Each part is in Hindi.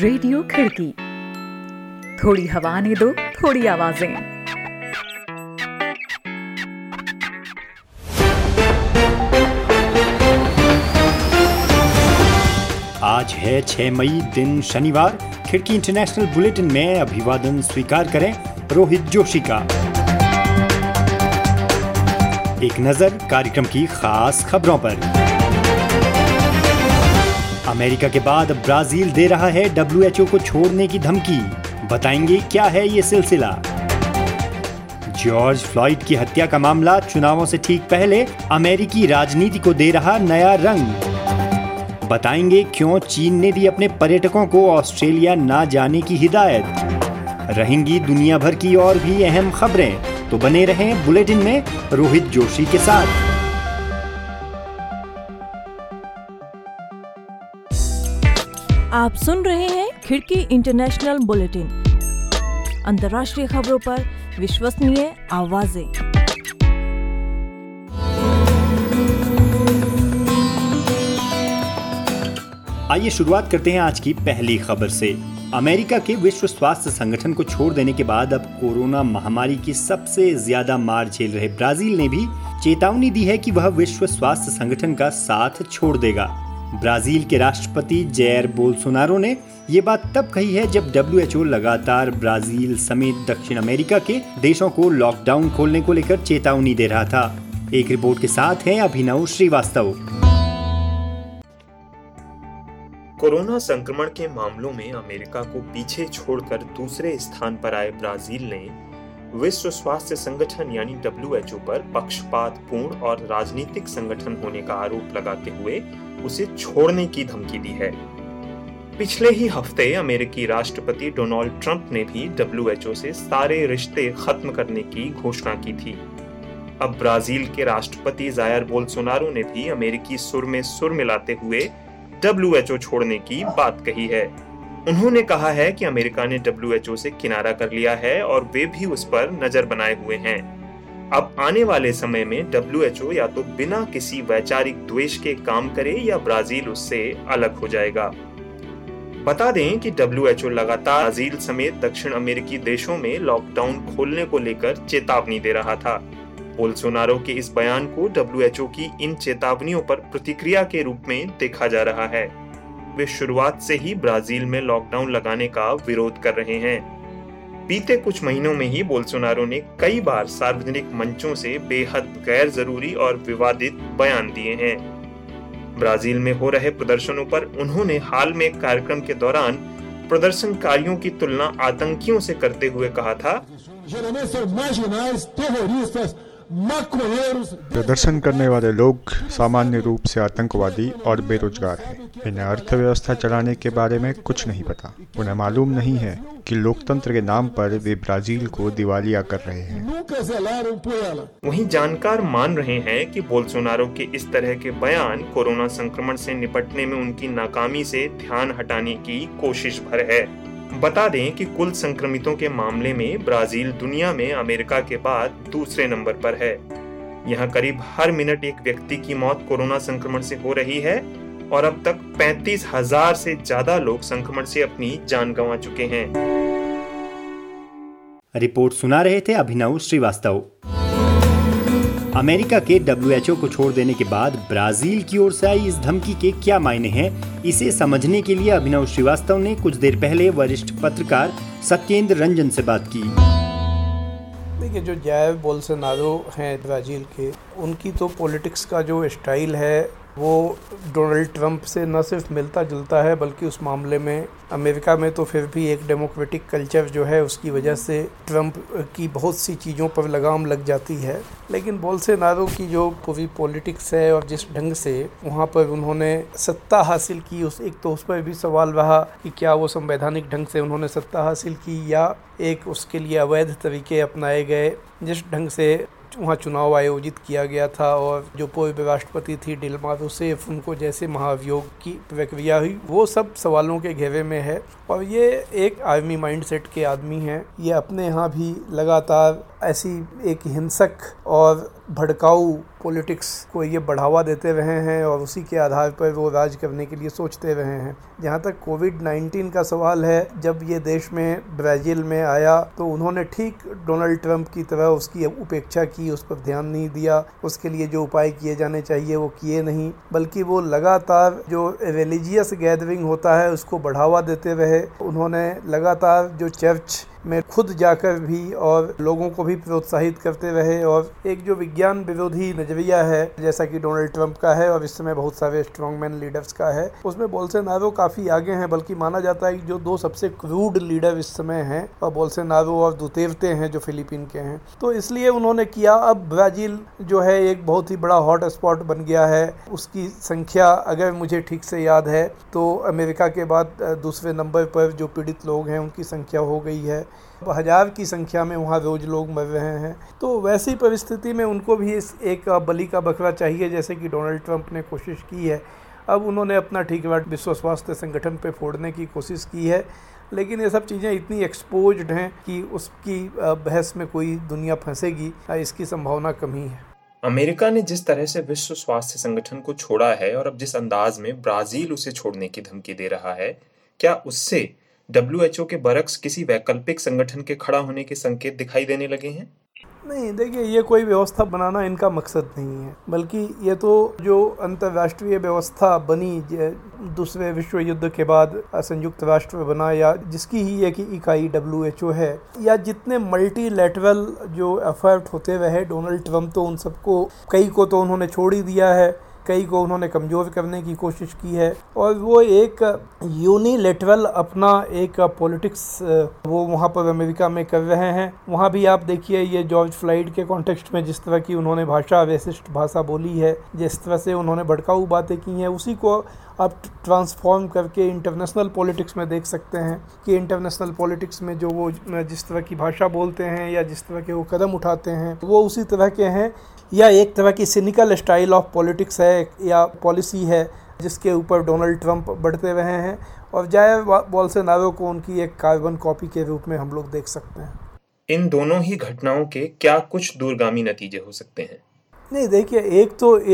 रेडियो खिड़की, थोड़ी हवा ने दो, थोड़ी आवाजें। आज है 6 मई, दिन शनिवार। खिड़की इंटरनेशनल बुलेटिन में अभिवादन स्वीकार करें रोहित जोशी का। एक नजर कार्यक्रम की खास खबरों पर। अमेरिका के बाद ब्राजील दे रहा है WHO को छोड़ने की धमकी, बताएंगे क्या है ये सिलसिला। जॉर्ज फ्लॉयड की हत्या का मामला चुनावों से ठीक पहले अमेरिकी राजनीति को दे रहा नया रंग, बताएंगे क्यों चीन ने दी अपने पर्यटकों को ऑस्ट्रेलिया ना जाने की हिदायत। रहेंगी दुनिया भर की और भी अहम खबरें, तो बने रहें बुलेटिन में रोहित जोशी के साथ। आप सुन रहे हैं खिड़की इंटरनेशनल बुलेटिन, अंतर्राष्ट्रीय खबरों पर विश्वसनीय आवाजें। आइए शुरुआत करते हैं आज की पहली खबर से। अमेरिका के विश्व स्वास्थ्य संगठन को छोड़ देने के बाद अब कोरोना महामारी की सबसे ज्यादा मार झेल रहे ब्राजील ने भी चेतावनी दी है कि वह विश्व स्वास्थ्य संगठन का साथ छोड़ देगा। ब्राजील के राष्ट्रपति जायर बोल्सोनारो ने ये बात तब कही है जब WHO लगातार ब्राजील समेत दक्षिण अमेरिका के देशों को लॉकडाउन खोलने को लेकर चेतावनी दे रहा था। एक रिपोर्ट के साथ है अभिनव श्रीवास्तव। कोरोना संक्रमण के मामलों में अमेरिका को पीछे छोड़कर दूसरे स्थान पर आए ब्राजील ने विश्व स्वास्थ्य संगठन यानी WHO पर पक्षपात पूर्ण और राजनीतिक संगठन होने का आरोप लगाते हुए उसे छोड़ने की धमकी दी है। पिछले ही हफ्ते अमेरिकी राष्ट्रपति डोनाल्ड ट्रंप ने भी WHO से सारे रिश्ते खत्म करने की घोषणा की थी। अब ब्राजील के राष्ट्रपति जायर बोल्सोनारो ने भी अमेरिकी सुर में सुर मिलाते हुए WHO छोड़ने की बात कही है। उन्होंने कहा है कि अमेरिका ने WHO से किनारा कर लिया है और वे भी उस पर नजर बनाए हुए हैं। अब आने वाले समय में WHO या तो बिना किसी वैचारिक द्वेष के काम करे या ब्राजील उससे अलग हो जाएगा। बता दें कि WHO लगातार ब्राजील समेत दक्षिण अमेरिकी देशों में लॉकडाउन खोलने को लेकर चेतावनी दे रहा था। बोल्सोनारो के इस बयान को WHO की इन चेतावनियों पर प्रतिक्रिया के रूप में देखा जा रहा है। वे शुरुआत से ही ब्राजील में लॉकडाउन लगाने का विरोध कर रहे हैं। बीते कुछ महीनों में ही बोल्सोनारो ने कई बार सार्वजनिक मंचों से बेहद गैर जरूरी और विवादित बयान दिए हैं। ब्राजील में हो रहे प्रदर्शनों पर उन्होंने हाल में एक कार्यक्रम के दौरान प्रदर्शनकारियों की तुलना आतंकियों से करते हुए कहा था। प्रदर्शन करने वाले लोग सामान्य रूप से आतंकवादी और बेरोजगार हैं। इन्हें अर्थव्यवस्था चलाने के बारे में कुछ नहीं पता। उन्हें मालूम नहीं है कि लोकतंत्र के नाम पर वे ब्राजील को दिवालिया कर रहे हैं। वहीं जानकार मान रहे हैं कि बोल्सोनारो के इस तरह के बयान कोरोना संक्रमण से निपटने में उनकी नाकामी से ध्यान हटाने की कोशिश भर है। बता दें कि कुल संक्रमितों के मामले में ब्राजील दुनिया में अमेरिका के बाद दूसरे नंबर पर है। यहाँ करीब हर मिनट एक व्यक्ति की मौत कोरोना संक्रमण से हो रही है और अब तक 35,000 से ज्यादा लोग संक्रमण से अपनी जान गंवा चुके हैं। रिपोर्ट सुना रहे थे अभिनव श्रीवास्तव। अमेरिका के WHO को छोड़ देने के बाद ब्राजील की ओर से आई इस धमकी के क्या मायने हैं, इसे समझने के लिए अभिनव श्रीवास्तव ने कुछ देर पहले वरिष्ठ पत्रकार सत्येंद्र रंजन से बात की। देखिए, जो जायर बोल्सोनारो हैं ब्राजील के, उनकी तो पॉलिटिक्स का जो स्टाइल है वो डोनाल्ड ट्रंप से न सिर्फ मिलता जुलता है बल्कि उस मामले में अमेरिका में तो फिर भी एक डेमोक्रेटिक कल्चर जो है उसकी वजह से ट्रंप की बहुत सी चीज़ों पर लगाम लग जाती है। लेकिन बोल्सोनारो की जो पूरी पॉलिटिक्स है और जिस ढंग से वहाँ पर उन्होंने सत्ता हासिल की, उस एक तो उस पर भी सवाल रहा कि क्या वो संवैधानिक ढंग से उन्होंने सत्ता हासिल की या एक उसके लिए अवैध तरीके अपनाए गए। जिस ढंग से वहाँ चुनाव आयोजित किया गया था और जो पूर्व राष्ट्रपति थी डिलमार उसेफ, उनको जैसे महाभियोग की प्रक्रिया हुई, वो सब सवालों के घेरे में है। और ये एक आर्मी माइंडसेट के आदमी हैं। ये अपने यहाँ भी लगातार ऐसी एक हिंसक और भड़काऊ पॉलिटिक्स को ये बढ़ावा देते रहे हैं और उसी के आधार पर वो राज करने के लिए सोचते रहे हैं। जहाँ तक कोविड-19 का सवाल है, जब ये देश में ब्राज़ील में आया तो उन्होंने ठीक डोनाल्ड ट्रंप की तरह उसकी उपेक्षा की, उस पर ध्यान नहीं दिया, उसके लिए जो उपाय किए जाने चाहिए वो किए नहीं, बल्कि वो लगातार जो रिलीजियस गैदरिंग होता है उसको बढ़ावा देते रहे। उन्होंने लगातार जो चर्च में खुद जाकर भी और लोगों को भी प्रोत्साहित करते रहे और एक जो विज्ञान विरोधी नजरिया है जैसा कि डोनाल्ड ट्रंप का है और इस समय बहुत सारे स्ट्रॉन्गमैन लीडर्स का है, उसमें बोल्सोनारो काफ़ी आगे हैं। बल्कि माना जाता है कि जो दो सबसे क्रूड लीडर इस समय हैं और बोल्सोनारो और दुतेर्ते हैं जो फिलीपीन के हैं, तो इसलिए उन्होंने किया। अब ब्राज़ील जो है एक बहुत ही बड़ा हॉट स्पॉट बन गया है, उसकी संख्या अगर मुझे ठीक से याद है तो अमेरिका के बाद दूसरे नंबर पर जो पीड़ित लोग हैं उनकी संख्या हो गई है, 1000 की संख्या में वहाँ रोज़ लोग मर रहे हैं। तो वैसी परिस्थिति में उनको भी इस एक बलि का बकरा चाहिए जैसे कि डोनाल्ड ट्रंप ने कोशिश की है। अब उन्होंने अपना ठीकवाट विश्व स्वास्थ्य संगठन पे फोड़ने की कोशिश की है, लेकिन ये सब चीज़ें इतनी एक्सपोज्ड हैं कि उसकी बहस में कोई दुनिया फंसेगी, इसकी संभावना कम ही है। अमेरिका ने जिस तरह से विश्व स्वास्थ्य संगठन को छोड़ा है और अब जिस अंदाज में ब्राज़ील उसे छोड़ने की धमकी दे रहा है, क्या उससे WHO के बरक्स किसी वैकल्पिक संगठन के खड़ा होने के संकेत दिखाई देने लगे हैं? नहीं, देखिए ये कोई व्यवस्था बनाना इनका मकसद नहीं है, बल्कि ये तो जो अंतर्राष्ट्रीय व्यवस्था बनी दूसरे विश्व युद्ध के बाद संयुक्त राष्ट्र बना या जिसकी ही एक इकाई WHO है, या जितने मल्टीलैटरल जो एफर्ट होते रहे, डोनाल्ड ट्रंप तो उन सबको, कई को तो उन्होंने छोड़ ही दिया है, कई को उन्होंने कमज़ोर करने की कोशिश की है और वो एक यूनिलेटरल अपना एक पॉलिटिक्स वो वहाँ पर अमेरिका में कर रहे हैं। वहाँ भी आप देखिए ये जॉर्ज फ्लॉयड के कॉन्टेक्स्ट में जिस तरह की उन्होंने भाषा, रेसिस्ट भाषा बोली है, जिस तरह से उन्होंने भड़काऊ बातें की हैं, उसी को आप ट्रांसफॉर्म करके इंटरनेशनल पॉलिटिक्स में देख सकते हैं कि इंटरनेशनल पॉलिटिक्स में जो वो जिस तरह की भाषा बोलते हैं या जिस तरह के वो कदम उठाते हैं वो उसी तरह के हैं, या एक तरह की सिनिकल स्टाइल ऑफ पॉलिटिक्स है या पॉलिसी है जिसके ऊपर डोनाल्ड ट्रंप बढ़ते रहे हैं और जायर बोल्सोनारो को उनकी एक कार्बन कॉपी के रूप में हम लोग देख सकते हैं। इन दोनों ही घटनाओं के क्या कुछ दूरगामी नतीजे हो सकते हैं? नहीं, देखिए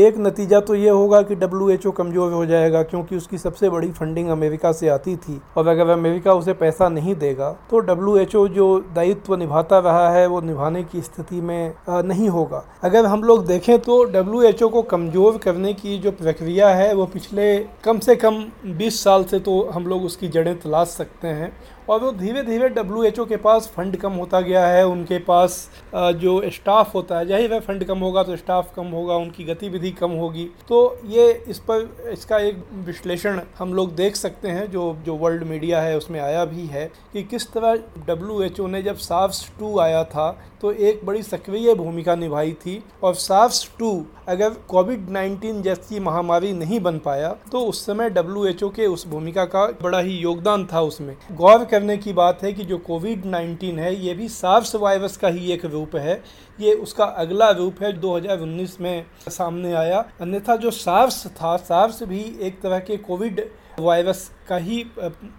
एक नतीजा तो ये होगा कि WHO कमज़ोर हो जाएगा, क्योंकि उसकी सबसे बड़ी फंडिंग अमेरिका से आती थी और अगर अमेरिका उसे पैसा नहीं देगा तो WHO जो दायित्व निभाता रहा है वो निभाने की स्थिति में नहीं होगा। अगर हम लोग देखें तो WHO को कमज़ोर करने की जो प्रक्रिया है वो पिछले कम से कम 20 साल से तो हम लोग उसकी जड़ें तलाश सकते हैं और वो धीरे धीरे WHO के पास फंड कम होता गया है, उनके पास जो स्टाफ होता है, जाहिर है फंड कम होगा तो स्टाफ कम होगा, उनकी गतिविधि कम होगी। तो ये इस पर इसका एक विश्लेषण हम लोग देख सकते हैं जो वर्ल्ड मीडिया है उसमें आया भी है कि किस तरह WHO ने जब SARS-2 आया था तो एक बड़ी सक्रिय भूमिका निभाई थी और SARS-2 अगर कोविड-19 जैसी महामारी नहीं बन पाया तो उस समय WHO के उस भूमिका का बड़ा ही योगदान था। उसमें गौर करने की बात है कि जो कोविड-19 है ये भी SARS वायरस का ही एक रूप है, ये उसका अगला रूप है 2019 में सामने आया, अन्यथा जो SARS था, SARS भी एक तरह के कोविड वायरस का ही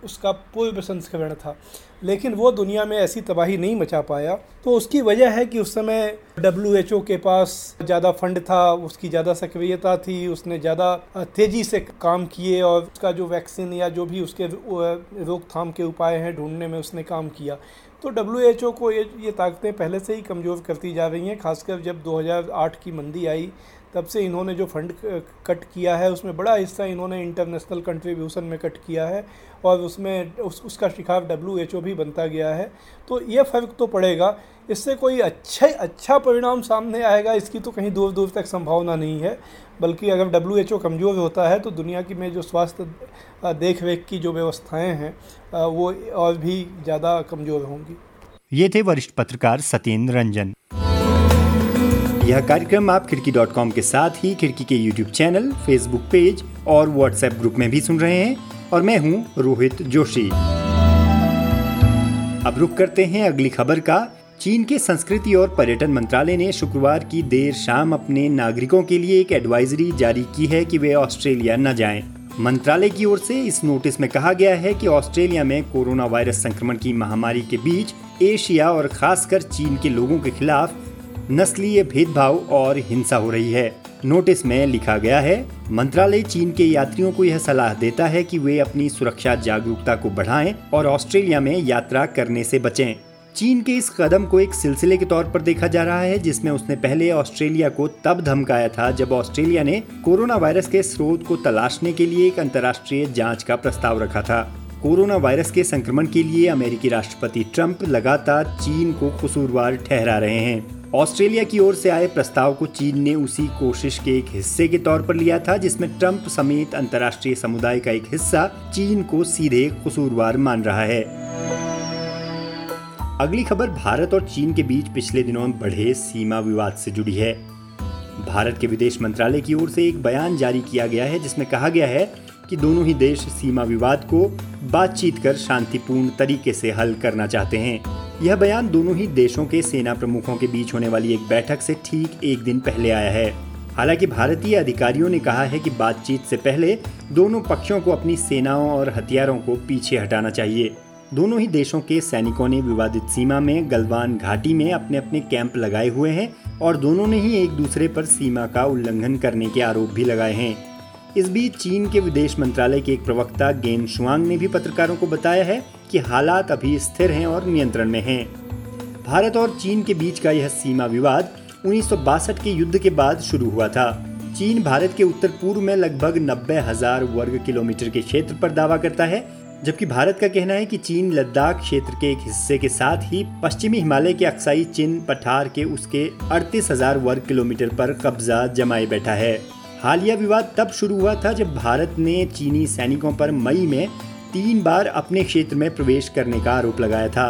उसका पूर्व संस्करण था, लेकिन वो दुनिया में ऐसी तबाही नहीं मचा पाया। तो उसकी वजह है कि उस समय WHO के पास ज़्यादा फंड था, उसकी ज़्यादा सक्रियता थी, उसने ज़्यादा तेज़ी से काम किए और उसका जो वैक्सीन या जो भी उसके रोकथाम के उपाय हैं ढूंढने में उसने काम किया। तो WHO को ये ताकतें पहले से ही कमज़ोर करती जा रही हैं, खासकर जब 2008 की मंदी आई तब से इन्होंने जो फंड कट किया है उसमें बड़ा हिस्सा इन्होंने इंटरनेशनल कंट्रीब्यूशन में कट किया है और उसमें उसका शिकार WHO भी बनता गया है। तो ये फ़र्क तो पड़ेगा, इससे कोई अच्छा परिणाम सामने आएगा इसकी तो कहीं दूर दूर तक संभावना नहीं है, बल्कि अगर WHO कमज़ोर होता है तो दुनिया की में जो स्वास्थ्य देख रेख की जो व्यवस्थाएँ हैं वो और भी ज़्यादा कमज़ोर होंगी। ये थे वरिष्ठ पत्रकार सत्येंद्र रंजन। यह कार्यक्रम आप खिड़की.com के साथ ही खिड़की के YouTube चैनल, Facebook पेज और WhatsApp ग्रुप में भी सुन रहे हैं और मैं हूं रोहित जोशी। अब रुख करते हैं अगली खबर का। चीन के संस्कृति और पर्यटन मंत्रालय ने शुक्रवार की देर शाम अपने नागरिकों के लिए एक एडवाइजरी जारी की है कि वे ऑस्ट्रेलिया न जाएं। मंत्रालय की ओर से इस नोटिस में कहा गया है कि ऑस्ट्रेलिया में कोरोना वायरस संक्रमण की महामारी के बीच एशिया और खासकर चीन के लोगों के खिलाफ नस्लीय भेदभाव और हिंसा हो रही है। नोटिस में लिखा गया है, मंत्रालय चीन के यात्रियों को यह सलाह देता है कि वे अपनी सुरक्षा जागरूकता को बढ़ाएं और ऑस्ट्रेलिया में यात्रा करने से बचें। चीन के इस कदम को एक सिलसिले के तौर पर देखा जा रहा है जिसमें उसने पहले ऑस्ट्रेलिया को तब धमकाया था जब ऑस्ट्रेलिया ने कोरोना वायरस के स्रोत को तलाशने के लिए एक अंतर्राष्ट्रीय जाँच का प्रस्ताव रखा था। कोरोना वायरस के संक्रमण के लिए अमेरिकी राष्ट्रपति ट्रंप लगातार चीन को कसूरवार ठहरा रहे हैं। ऑस्ट्रेलिया की ओर से आए प्रस्ताव को चीन ने उसी कोशिश के एक हिस्से के तौर पर लिया था जिसमें ट्रंप समेत अंतर्राष्ट्रीय समुदाय का एक हिस्सा चीन को सीधे कसूरवार मान रहा है। अगली खबर भारत और चीन के बीच पिछले दिनों बढ़े सीमा विवाद से जुड़ी है। भारत के विदेश मंत्रालय की ओर से एक बयान जारी किया गया है जिसमें कहा गया है कि दोनों ही देश सीमा विवाद को बातचीत कर शांतिपूर्ण तरीके से हल करना चाहते हैं। यह बयान दोनों ही देशों के सेना प्रमुखों के बीच होने वाली एक बैठक से ठीक एक दिन पहले आया है। हालांकि भारतीय अधिकारियों ने कहा है कि बातचीत से पहले दोनों पक्षों को अपनी सेनाओं और हथियारों को पीछे हटाना चाहिए। दोनों ही देशों के सैनिकों ने विवादित सीमा में गलवान घाटी में अपने अपने कैंप लगाए हुए हैं और दोनों ने ही एक दूसरे पर सीमा का उल्लंघन करने के आरोप भी लगाए हैं। इस बीच चीन के विदेश मंत्रालय के एक प्रवक्ता गेन शुआंग ने भी पत्रकारों को बताया है कि हालात अभी स्थिर हैं और नियंत्रण में हैं। भारत और चीन के बीच का यह सीमा विवाद 1962 के युद्ध के बाद शुरू हुआ था। चीन भारत के उत्तर पूर्व में लगभग 90,000 वर्ग किलोमीटर के क्षेत्र पर दावा करता है, जबकि भारत का कहना है कि चीन लद्दाख क्षेत्र के एक हिस्से के साथ ही पश्चिमी हिमालय के अक्साई चिन पठार के उसके 38,000 वर्ग किलोमीटर पर कब्जा जमाए बैठा है। हालिया विवाद तब शुरू हुआ था जब भारत ने चीनी सैनिकों पर मई में 3 बार अपने क्षेत्र में प्रवेश करने का आरोप लगाया था।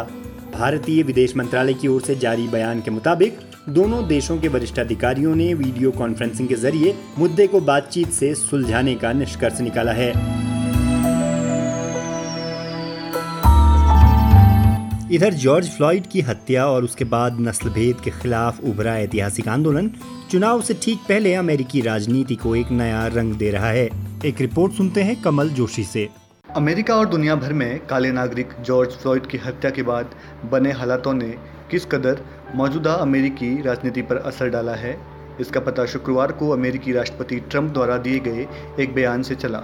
भारतीय विदेश मंत्रालय की ओर से जारी बयान के मुताबिक दोनों देशों के वरिष्ठ अधिकारियों ने वीडियो कॉन्फ्रेंसिंग के जरिए मुद्दे को बातचीत से सुलझाने का निष्कर्ष निकाला है। इधर जॉर्ज फ्लॉयड की हत्या और उसके बाद नस्लभेद के खिलाफ उभरा ऐतिहासिक आंदोलन चुनाव से ठीक पहले अमेरिकी राजनीति को एक नया रंग दे रहा है। एक रिपोर्ट सुनते हैं कमल जोशी से। अमेरिका और दुनिया भर में काले नागरिक जॉर्ज फ्लॉयड की हत्या के बाद बने हालातों ने किस कदर मौजूदा अमेरिकी राजनीति पर असर डाला है, इसका पता शुक्रवार को अमेरिकी राष्ट्रपति ट्रंप द्वारा दिए गए एक बयान से चला।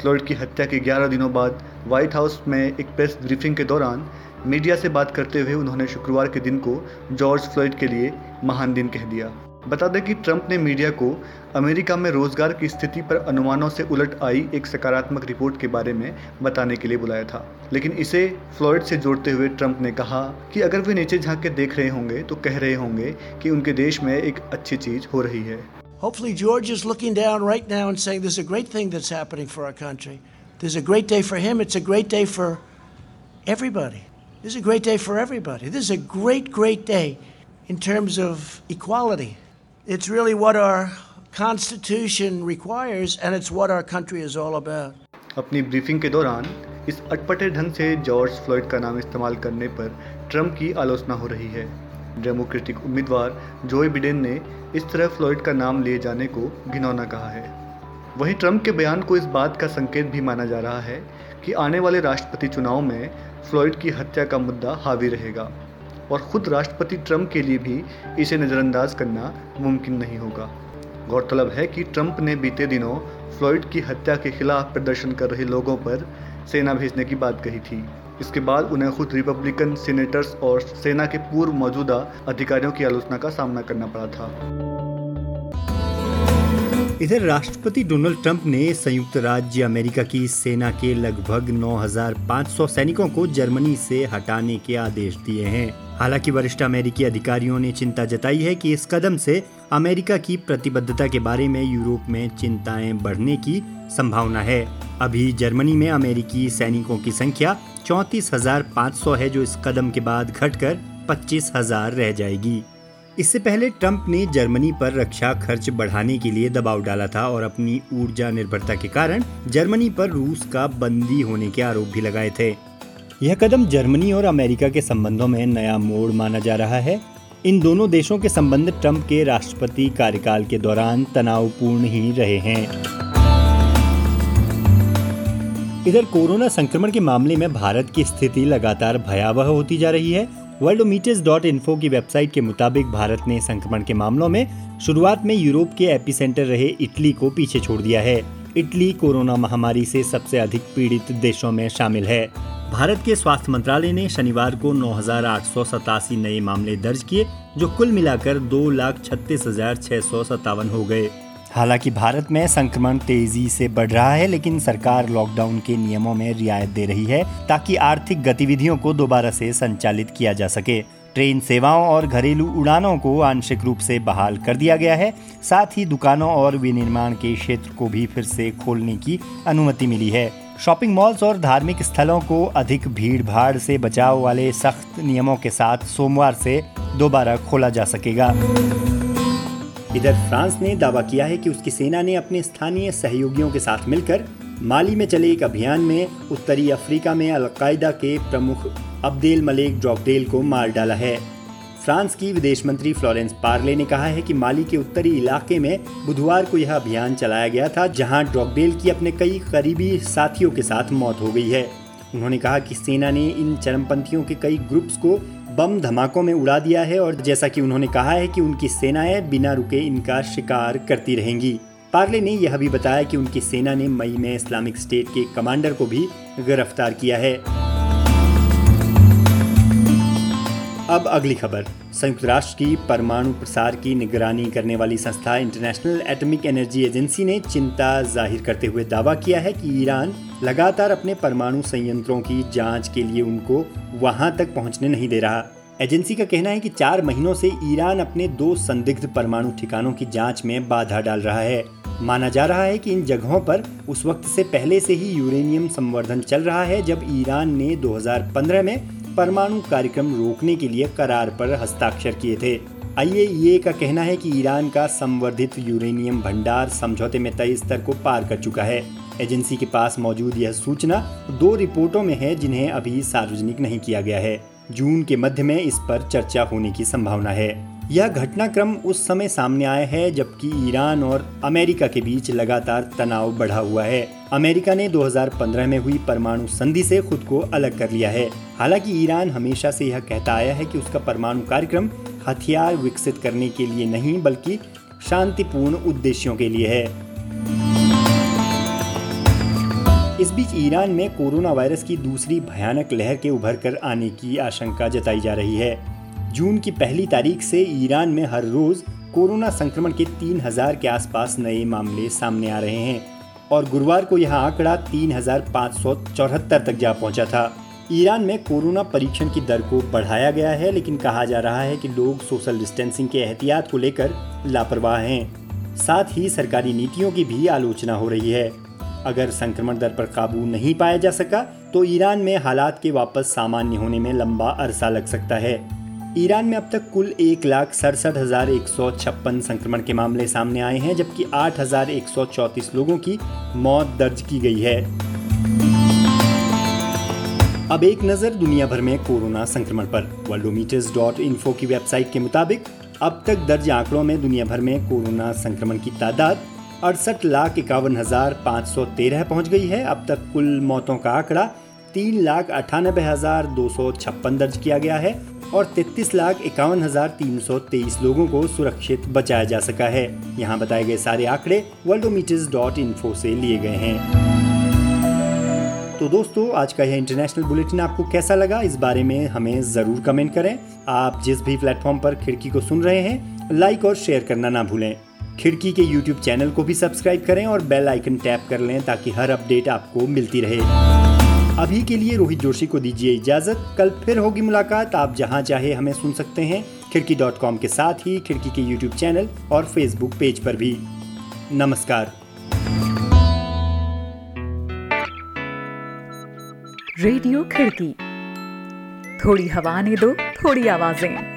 फ्लॉयड की हत्या के 11 दिनों बाद व्हाइट हाउस में एक प्रेस ब्रीफिंग के दौरान मीडिया से बात करते हुए उन्होंने शुक्रवार के दिन को जॉर्ज फ्लॉयड के लिए महान दिन कह दिया। बता दें कि ट्रंप ने मीडिया को अमेरिका में रोजगार की स्थिति पर अनुमानों से उलट आई एक सकारात्मक रिपोर्ट के बारे में बताने के लिए बुलाया था, लेकिन इसे फ्लॉयड से जोड़ते हुए ट्रंप ने कहा कि अगर वे नीचे झांक के देख रहे होंगे तो कह रहे होंगे कि उनके देश में एक अच्छी चीज हो रही है। Hopefully George is looking down right now and saying there's a great thing that's happening for our country. There's a great day for him, it's a great day for everybody. This is a great day for everybody. This is a great day in terms of equality. It's really what our constitution requires and it's what our country is all about. अपनी ब्रीफिंग के दौरान इस अटपटे ढंग से जॉर्ज फ्लॉयड का नाम इस्तेमाल करने पर ट्रंप की आलोचना हो रही है। डेमोक्रेटिक उम्मीदवार जो बाइडेन ने इस तरह फ्लॉयड का नाम लिए जाने को घिनौना कहा है। वहीं ट्रंप के बयान को इस बात का संकेत भी माना जा रहा है कि आने वाले राष्ट्रपति चुनाव में फ्लॉयड की हत्या का मुद्दा हावी रहेगा और खुद राष्ट्रपति ट्रंप के लिए भी इसे नज़रअंदाज करना मुमकिन नहीं होगा। गौरतलब है कि ट्रंप ने बीते दिनों फ्लॉयड की हत्या के खिलाफ प्रदर्शन कर रहे लोगों पर सेना भेजने की बात कही थी। इसके बाद उन्हें खुद रिपब्लिकन सीनेटर्स और सेना के पूर्व मौजूदा अधिकारियों की आलोचना का सामना करना पड़ा था। इधर राष्ट्रपति डोनाल्ड ट्रंप ने संयुक्त राज्य अमेरिका की सेना के लगभग 9,500 सैनिकों को जर्मनी से हटाने के आदेश दिए हैं। हालांकि वरिष्ठ अमेरिकी अधिकारियों ने चिंता जताई है कि इस कदम से अमेरिका की प्रतिबद्धता के बारे में यूरोप में चिंताएं बढ़ने की संभावना है। अभी जर्मनी में अमेरिकी सैनिकों की संख्या 34,500 है जो इस कदम के बाद घटकर 25,000 रह जाएगी। इससे पहले ट्रंप ने जर्मनी पर रक्षा खर्च बढ़ाने के लिए दबाव डाला था और अपनी ऊर्जा निर्भरता के कारण जर्मनी पर रूस का बंदी होने के आरोप भी लगाए थे। यह कदम जर्मनी और अमेरिका के संबंधों में नया मोड़ माना जा रहा है। इन दोनों देशों के संबंध ट्रंप के राष्ट्रपति कार्यकाल के दौरान तनावपूर्ण ही रहे हैं। इधर कोरोना संक्रमण के मामले में भारत की स्थिति लगातार भयावह होती जा रही है worldometers.info की वेबसाइट के मुताबिक भारत ने संक्रमण के मामलों में शुरुआत में यूरोप के एपिसेंटर रहे इटली को पीछे छोड़ दिया है। इटली कोरोना महामारी से सबसे अधिक पीड़ित देशों में शामिल है। भारत के स्वास्थ्य मंत्रालय ने शनिवार को 9,887 नए मामले दर्ज किए, जो कुल मिलाकर 2,36,657 हो गए। हालांकि भारत में संक्रमण तेजी से बढ़ रहा है, लेकिन सरकार लॉकडाउन के नियमों में रियायत दे रही है ताकि आर्थिक गतिविधियों को दोबारा से संचालित किया जा सके। ट्रेन सेवाओं और घरेलू उड़ानों को आंशिक रूप से बहाल कर दिया गया है, साथ ही दुकानों और विनिर्माण के क्षेत्र को भी फिर से खोलने की अनुमति मिली है। शॉपिंग मॉल्स और धार्मिक स्थलों को अधिक भीड़ भाड़ से बचाव वाले सख्त नियमों के साथ सोमवार से दोबारा खोला जा सकेगा। इधर फ्रांस ने दावा किया है कि उसकी सेना ने अपने स्थानीय सहयोगियों के साथ मिलकर माली में चले एक अभियान में उत्तरी अफ्रीका में अलकायदा के प्रमुख अब्देल मलेक ड्रोगडेल को मार डाला है। फ्रांस की विदेश मंत्री फ्लोरेंस पार्ले ने कहा है कि माली के उत्तरी इलाके में बुधवार को यह अभियान चलाया गया था, जहां ड्रोगडेल की अपने कई करीबी साथियों के साथ मौत हो गई है। उन्होंने कहा कि सेना ने इन चरमपंथियों के कई ग्रुप्स को बम धमाकों में उड़ा दिया है और जैसा कि उन्होंने कहा है कि उनकी सेनाएं बिना रुके इनका शिकार करती रहेंगी। पार्ले ने यह भी बताया कि उनकी सेना ने मई में इस्लामिक स्टेट के कमांडर को भी गिरफ्तार किया है। अब अगली खबर। संयुक्त राष्ट्र की परमाणु प्रसार की निगरानी करने वाली संस्था इंटरनेशनल एटॉमिक एनर्जी एजेंसी ने चिंता जाहिर करते हुए दावा किया है कि ईरान लगातार अपने परमाणु संयंत्रों की जांच के लिए उनको वहां तक पहुंचने नहीं दे रहा। एजेंसी का कहना है कि 4 महीनों से ईरान अपने 2 संदिग्ध परमाणु ठिकानों की जाँच में बाधा डाल रहा है। माना जा रहा है कि इन जगहों पर उस वक्त से पहले से ही यूरेनियम संवर्धन चल रहा है जब ईरान ने 2015 में परमाणु कार्यक्रम रोकने के लिए करार पर हस्ताक्षर किए थे। IAEA का कहना है कि ईरान का संवर्धित यूरेनियम भंडार समझौते में तय स्तर को पार कर चुका है। एजेंसी के पास मौजूद यह सूचना 2 रिपोर्टों में है जिन्हें अभी सार्वजनिक नहीं किया गया है। जून के मध्य में इस पर चर्चा होने की संभावना है। यह घटनाक्रम उस समय सामने आया है जबकि ईरान और अमेरिका के बीच लगातार तनाव बढ़ा हुआ है। अमेरिका ने 2015 में हुई परमाणु संधि से खुद को अलग कर लिया है। हालांकि ईरान हमेशा से यह कहता आया है कि उसका परमाणु कार्यक्रम हथियार विकसित करने के लिए नहीं बल्कि शांतिपूर्ण उद्देश्यों के लिए है। इस बीच ईरान में कोरोना वायरस की दूसरी भयानक लहर के उभर कर आने की आशंका जताई जा रही है। जून की पहली तारीख से ईरान में हर रोज कोरोना संक्रमण के 3,000 के आसपास नए मामले सामने आ रहे हैं और गुरुवार को यह आंकड़ा 3,574 तक जा पहुंचा था। ईरान में कोरोना परीक्षण की दर को बढ़ाया गया है, लेकिन कहा जा रहा है कि लोग सोशल डिस्टेंसिंग के एहतियात को लेकर लापरवाह हैं। साथ ही सरकारी नीतियों की भी आलोचना हो रही है। अगर संक्रमण दर पर काबू नहीं पाया जा सका तो ईरान में हालात के वापस सामान्य होने में लंबा अरसा लग सकता है। ईरान में अब तक कुल 1,67,156 संक्रमण के मामले सामने आए हैं जबकि 8,134 लोगों की मौत दर्ज की गई है। अब एक नज़र दुनिया भर में कोरोना संक्रमण पर। worldometers.info की वेबसाइट के मुताबिक अब तक दर्ज आंकड़ों में दुनिया भर में कोरोना संक्रमण की तादाद 68,51,513 पहुँच गई है। अब तक कुल मौतों का आंकड़ा 3,98,256 दर्ज किया गया है और 33,51,323 लोगों को सुरक्षित बचाया जा सका है। यहाँ बताए गए सारे आंकड़े worldometers.info से लिए गए हैं। तो दोस्तों, आज का यह इंटरनेशनल बुलेटिन आपको कैसा लगा, इस बारे में हमें ज़रूर कमेंट करें। आप जिस भी प्लेटफॉर्म पर खिड़की को सुन रहे हैं, लाइक और शेयर करना ना भूलें। खिड़की के YouTube चैनल को भी सब्सक्राइब करें और बेल आइकन टैप कर लें ताकि हर अपडेट आपको मिलती रहे। अभी के लिए रोहित जोशी को दीजिए इजाज़त। कल फिर होगी मुलाकात। आप जहां चाहे हमें सुन सकते हैं, खिड़की.com के साथ ही खिड़की के यूट्यूब चैनल और फेसबुक पेज पर भी। नमस्कार। रेडियो खिड़की, थोड़ी हवा ने दो, थोड़ी आवाजें।